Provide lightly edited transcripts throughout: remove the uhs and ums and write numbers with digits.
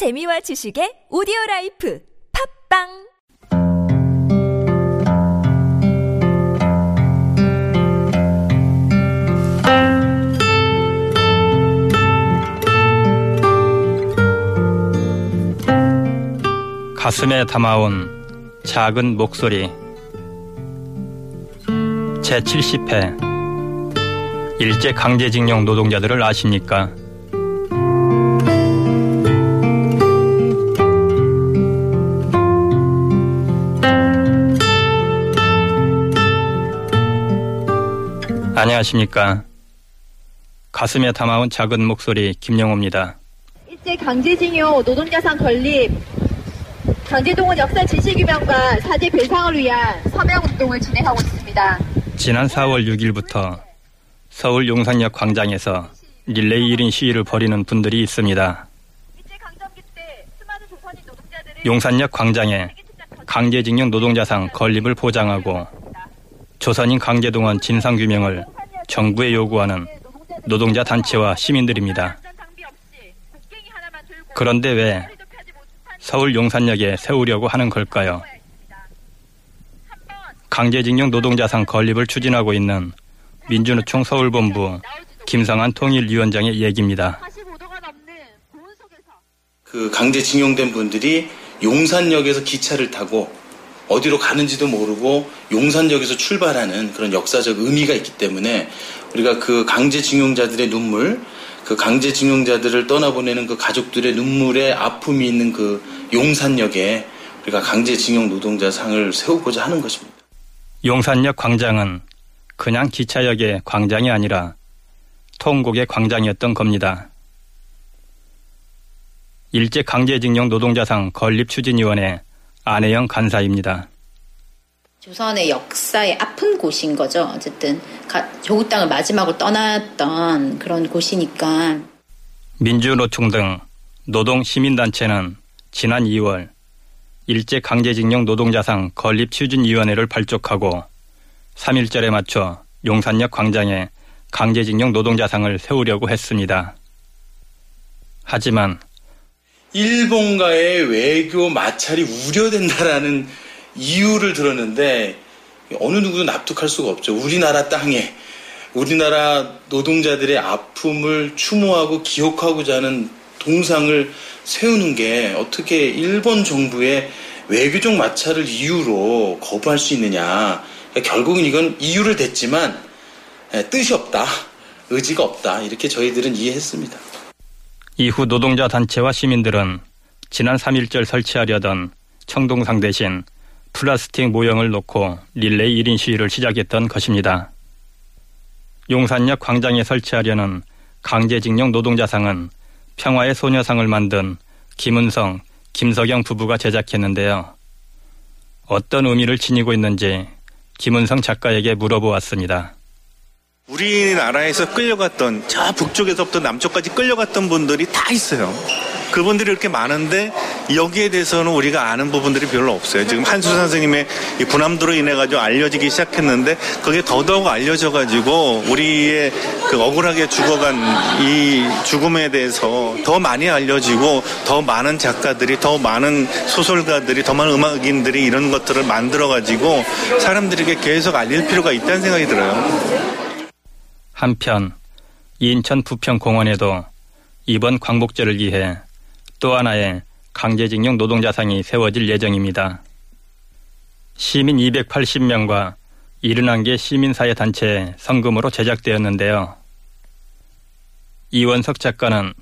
재미와 지식의 오디오라이프 팟빵 가슴에 담아온 작은 목소리 제70회 일제강제징용 노동자들을 아십니까? 안녕하십니까? 가슴에 담아온 작은 목소리 김영호입니다. 일제강제징용 노동자상 건립 강제동원 역사 진실규명과 사죄 배상을 위한 서명운동을 진행하고 있습니다. 지난 4월 6일부터 서울 용산역 광장에서 릴레이 1인 시위를 벌이는 분들이 있습니다. 용산역 광장에 강제징용 노동자상 건립을 보장하고 조선인 강제동원 진상규명을 정부에 요구하는 노동자 단체와 시민들입니다. 그런데 왜 서울 용산역에 세우려고 하는 걸까요? 강제징용 노동자상 건립을 추진하고 있는 민주노총 서울본부 김상한 통일위원장의 얘기입니다. 그 강제징용된 분들이 용산역에서 기차를 타고 어디로 가는지도 모르고 용산역에서 출발하는 그런 역사적 의미가 있기 때문에 우리가 그 강제징용자들의 눈물, 그 강제징용자들을 떠나보내는 그 가족들의 눈물에 아픔이 있는 그 용산역에 우리가 강제징용 노동자 상을 세우고자 하는 것입니다. 용산역 광장은 그냥 기차역의 광장이 아니라 통곡의 광장이었던 겁니다. 일제 강제징용 노동자상 건립추진위원회 안혜영 간사입니다. 조선의 역사의 아픈 곳인 거죠. 어쨌든 조국 땅을 마지막으로 떠났던 그런 곳이니까. 민주노총 등 노동시민단체는 지난 2월 일제강제징용 노동자상 건립추진위원회를 발족하고 3.1절에 맞춰 용산역 광장에 강제징용 노동자상을 세우려고 했습니다. 하지만 일본과의 외교 마찰이 우려된다라는 이유를 들었는데 어느 누구도 납득할 수가 없죠. 우리나라 땅에 우리나라 노동자들의 아픔을 추모하고 기억하고자 하는 동상을 세우는 게 어떻게 일본 정부의 외교적 마찰을 이유로 거부할 수 있느냐. 그러니까 결국은 이건 이유를 댔지만 뜻이 없다, 의지가 없다, 이렇게 저희들은 이해했습니다. 이후 노동자 단체와 시민들은 지난 3.1절 설치하려던 청동상 대신 플라스틱 모형을 놓고 릴레이 1인 시위를 시작했던 것입니다. 용산역 광장에 설치하려는 강제징용 노동자상은 평화의 소녀상을 만든 김은성, 김석영 부부가 제작했는데요. 어떤 의미를 지니고 있는지 김은성 작가에게 물어보았습니다. 우리나라에서 끌려갔던 저 북쪽에서부터 남쪽까지 끌려갔던 분들이 다 있어요. 그분들이 이렇게 많은데 여기에 대해서는 우리가 아는 부분들이 별로 없어요. 지금 한수 선생님의 이 군함도로 인해가지고 알려지기 시작했는데 그게 더더욱 알려져가지고 우리의 그 억울하게 죽어간 이 죽음에 대해서 더 많이 알려지고 더 많은 작가들이, 더 많은 소설가들이, 더 많은 음악인들이 이런 것들을 만들어가지고 사람들에게 계속 알릴 필요가 있다는 생각이 들어요. 한편 인천 부평공원에도 이번 광복절을 기해 또 하나의 강제징용 노동자상이 세워질 예정입니다. 시민 280명과 71개 시민사회단체의 성금으로 제작되었는데요. 이원석 작가는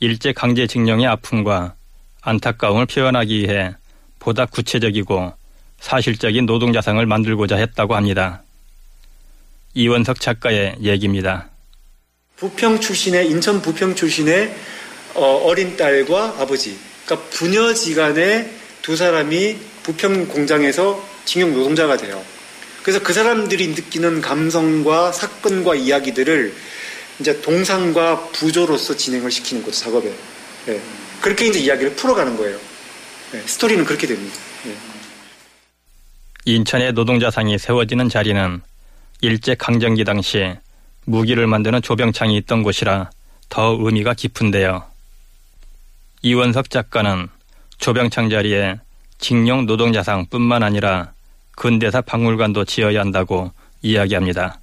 일제 강제징용의 아픔과 안타까움을 표현하기 위해 보다 구체적이고 사실적인 노동자상을 만들고자 했다고 합니다. 이원석 작가의 얘기입니다. 부평 출신의 인천 부평 출신의 어린 딸과 아버지, 그러니까 부녀지간에 두 사람이 부평 공장에서 징용 노동자가 돼요. 그래서 그 사람들이 느끼는 감성과 사건과 이야기들을 이제 동상과 부조로서 진행을 시키는 것도 작업이에요. 네. 그렇게 이제 이야기를 풀어가는 거예요. 네. 스토리는 그렇게 됩니다. 네. 인천의 노동자상이 세워지는 자리는 일제강점기 당시 무기를 만드는 조병창이 있던 곳이라 더 의미가 깊은데요. 이원석 작가는 조병창 자리에 직영 노동자상뿐만 아니라 근대사 박물관도 지어야 한다고 이야기합니다.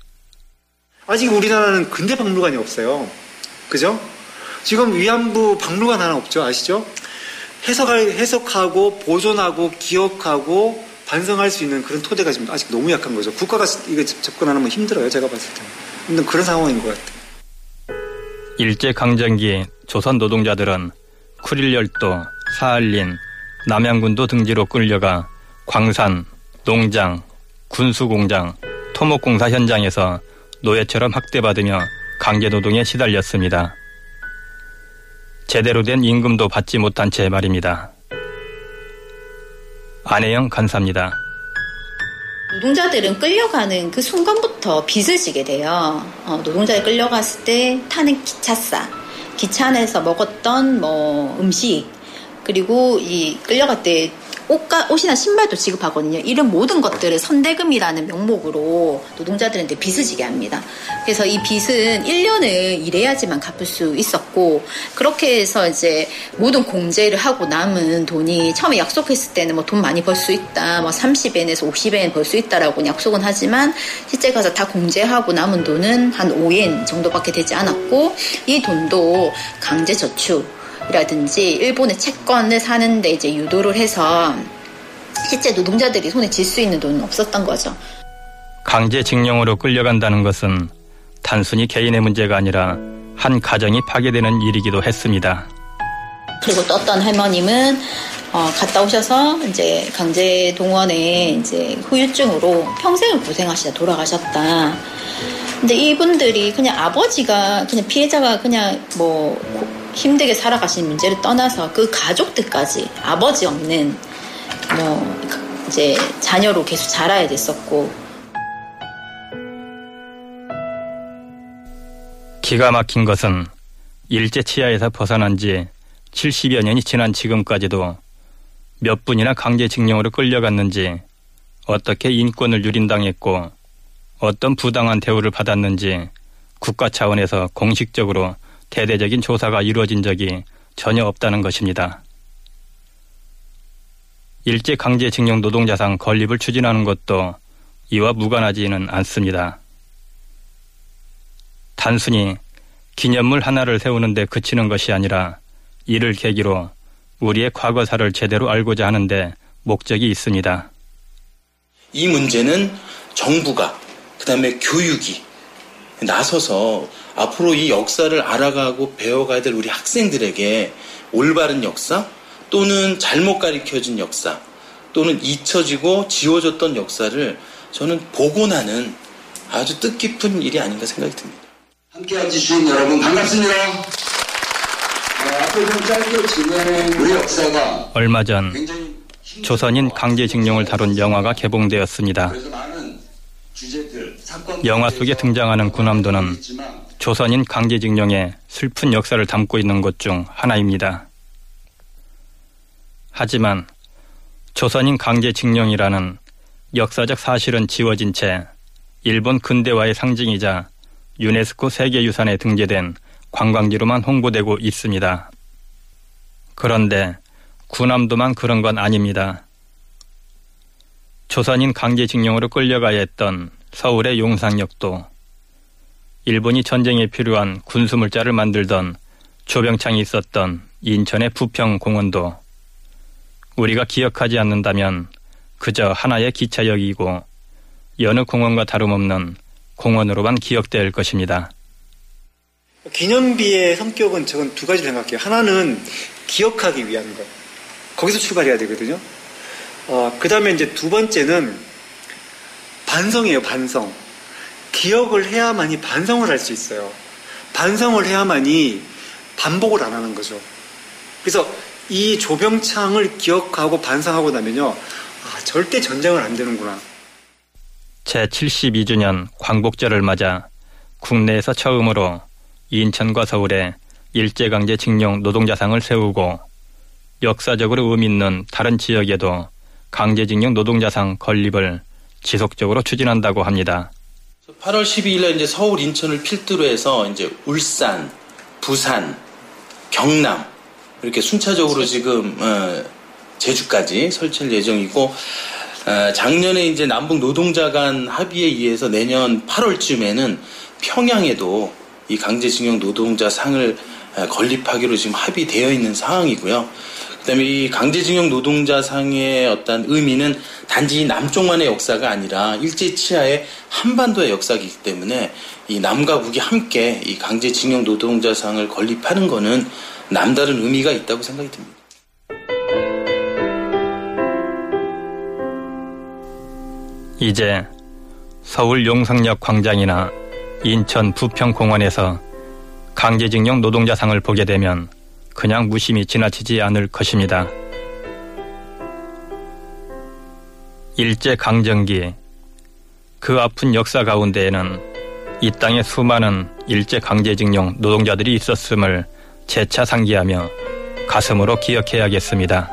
아직 우리나라는 근대 박물관이 없어요. 그죠? 지금 위안부 박물관 하나 없죠. 아시죠? 해석하고 보존하고 기억하고 반성할 수 있는 그런 토대가 지금 아직 너무 약한 거죠. 국가가 이거 접근하는 건 힘들어요. 제가 봤을 때는. 근데 그런 상황인 것 같아요. 일제강점기 조선 노동자들은 쿠릴 열도, 사할린, 남양군도 등지로 끌려가 광산, 농장, 군수공장, 토목공사 현장에서 노예처럼 학대받으며 강제노동에 시달렸습니다. 제대로 된 임금도 받지 못한 채 말입니다. 안혜영 간사입니다. 노동자들은 끌려가는 그 순간부터 빚을 지게 돼요. 노동자들이 끌려갔을 때 타는 기차사, 기차 안에서 먹었던 음식, 그리고 이 끌려갈 때 옷이나 신발도 지급하거든요. 이런 모든 것들을 선대금이라는 명목으로 노동자들한테 빚을 지게 합니다. 그래서 이 빚은 1년을 일해야지만 갚을 수 있었고, 그렇게 해서 이제 모든 공제를 하고 남은 돈이 처음에 약속했을 때는 돈 많이 벌 수 있다, 30엔에서 50엔 벌 수 있다라고 약속은 하지만 실제 가서 다 공제하고 남은 돈은 한 5엔 정도밖에 되지 않았고, 이 돈도 강제 저축 라든지 일본의 채권을 사는데 이제 유도를 해서 실제 노동자들이 손에 쥘 수 있는 돈은 없었던 거죠. 강제 징용으로 끌려간다는 것은 단순히 개인의 문제가 아니라 한 가정이 파괴되는 일이기도 했습니다. 그리고 또 어떤 할머님은 갔다 오셔서 이제 강제 동원의 이제 후유증으로 평생을 고생하시다 돌아가셨다. 근데 이분들이 그냥 아버지가 그냥 피해자가 그냥 힘들게 살아가신 문제를 떠나서 그 가족들까지 아버지 없는 이제 자녀로 계속 자라야 됐었고. 기가 막힌 것은 일제 치하에서 벗어난 지 70여 년이 지난 지금까지도 몇 분이나 강제징용으로 끌려갔는지, 어떻게 인권을 유린당했고 어떤 부당한 대우를 받았는지 국가 차원에서 공식적으로 대대적인 조사가 이루어진 적이 전혀 없다는 것입니다. 일제 강제징용 노동자상 건립을 추진하는 것도 이와 무관하지는 않습니다. 단순히 기념물 하나를 세우는데 그치는 것이 아니라 이를 계기로 우리의 과거사를 제대로 알고자 하는데 목적이 있습니다. 이 문제는 정부가, 그다음에 교육이 나서서 앞으로 이 역사를 알아가고 배워가야 될 우리 학생들에게 올바른 역사, 또는 잘못 가르쳐진 역사, 또는 잊혀지고 지워졌던 역사를 저는 복원하는 아주 뜻깊은 일이 아닌가 생각이 듭니다. 함께해 주신 여러분 반갑습니다. 앞으로 좀 짧게 진행한 우리 역사가 얼마 전 조선인 강제징용을 다룬 영화가 개봉되었습니다. 영화 속에 등장하는 군함도는 조선인 강제징용의 슬픈 역사를 담고 있는 것 중 하나입니다. 하지만 조선인 강제징용이라는 역사적 사실은 지워진 채 일본 근대화의 상징이자 유네스코 세계유산에 등재된 관광지로만 홍보되고 있습니다. 그런데 군함도만 그런 건 아닙니다. 조선인 강제징용으로 끌려가야 했던 서울의 용산역도, 일본이 전쟁에 필요한 군수물자를 만들던 조병창이 있었던 인천의 부평공원도 우리가 기억하지 않는다면 그저 하나의 기차역이고 여느 공원과 다름없는 공원으로만 기억될 것입니다. 기념비의 성격은 저는 두 가지 생각해요. 하나는 기억하기 위한 것. 거기서 출발해야 되거든요. 그 다음에 이제 두 번째는 반성이에요, 반성. 기억을 해야만이 반성을 할 수 있어요. 반성을 해야만이 반복을 안 하는 거죠. 그래서 이 조병창을 기억하고 반성하고 나면요, 절대 전쟁을 안 되는구나. 제72주년 광복절을 맞아 국내에서 처음으로 인천과 서울에 일제강제징용 노동자상을 세우고, 역사적으로 의미 있는 다른 지역에도 강제징용 노동자상 건립을 지속적으로 추진한다고 합니다. 8월 12일에 이제 서울, 인천을 필두로 해서 이제 울산, 부산, 경남 이렇게 순차적으로 지금 제주까지 설치할 예정이고, 작년에 이제 남북 노동자 간 합의에 의해서 내년 8월쯤에는 평양에도 이 강제징용 노동자 상을 건립하기로 지금 합의되어 있는 상황이고요. 그다음에 이 강제징용 노동자 상의 어떤 의미는 단지 남쪽만의 역사가 아니라 일제 치하의 한반도의 역사이기 때문에 이 남과 북이 함께 이 강제징용 노동자 상을 건립하는 것은 남다른 의미가 있다고 생각이 듭니다. 이제 서울 용상역 광장이나 인천 부평공원에서 강제징용 노동자상을 보게 되면 그냥 무심히 지나치지 않을 것입니다. 일제강점기, 그 아픈 역사 가운데에는 이 땅에 수많은 일제강제징용 노동자들이 있었음을 재차 상기하며 가슴으로 기억해야겠습니다.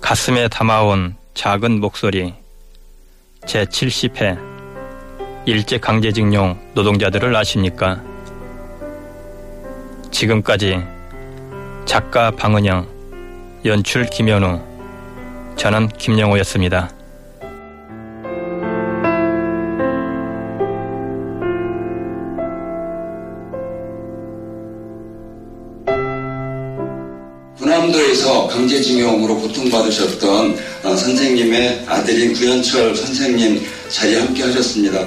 가슴에 담아온 작은 목소리, 제70회 일제강제징용 노동자들을 아십니까? 지금까지 작가 방은영, 연출 김현우, 저는 김영호였습니다. 군함도에서 강제징용으로 고통받으셨던 선생님의 아들인 구현철 선생님 자리에 함께 하셨습니다.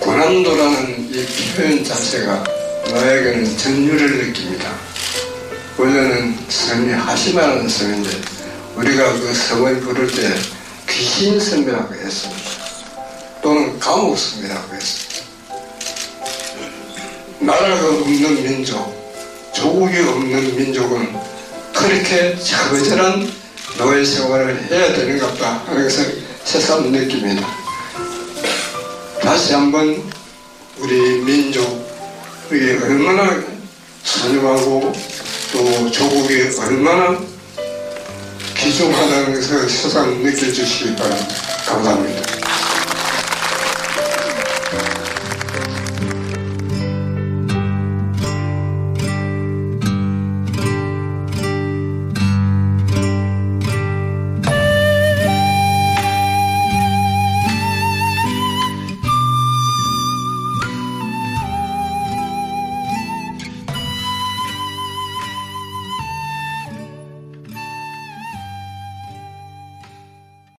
군함도라는 이 표현 자체가 나에게는 전율을 느낍니다. 원래는 섬이 하시마라는 섬인데 우리가 그 섬을 부를 때 귀신 섬이라고 했습니다. 또는 감옥 섬이라고 했습니다. 나라가 없는 민족, 조국이 없는 민족은 그렇게 자그절한 노예 생활을 해야 되는 것 같다 하는 것을 새삼 느낍니다. 다시 한번 우리 민족이 얼마나 소중하고 또 조국이 얼마나 귀중하다는 것을 세상 느낄 수 있기 바랍니다. 감사합니다.